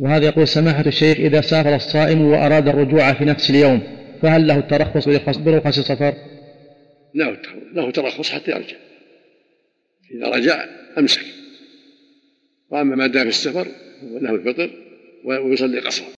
وهذا يقول سماحة الشيخ: إذا سافر الصائم وأراد الرجوع في نفس اليوم فهل له الترخص برخص السفر؟ نعم له ترخص حتى يرجع، إذا رجع أمسك، وأما ما دام في السفر فله الفطر ويصلي قصرا.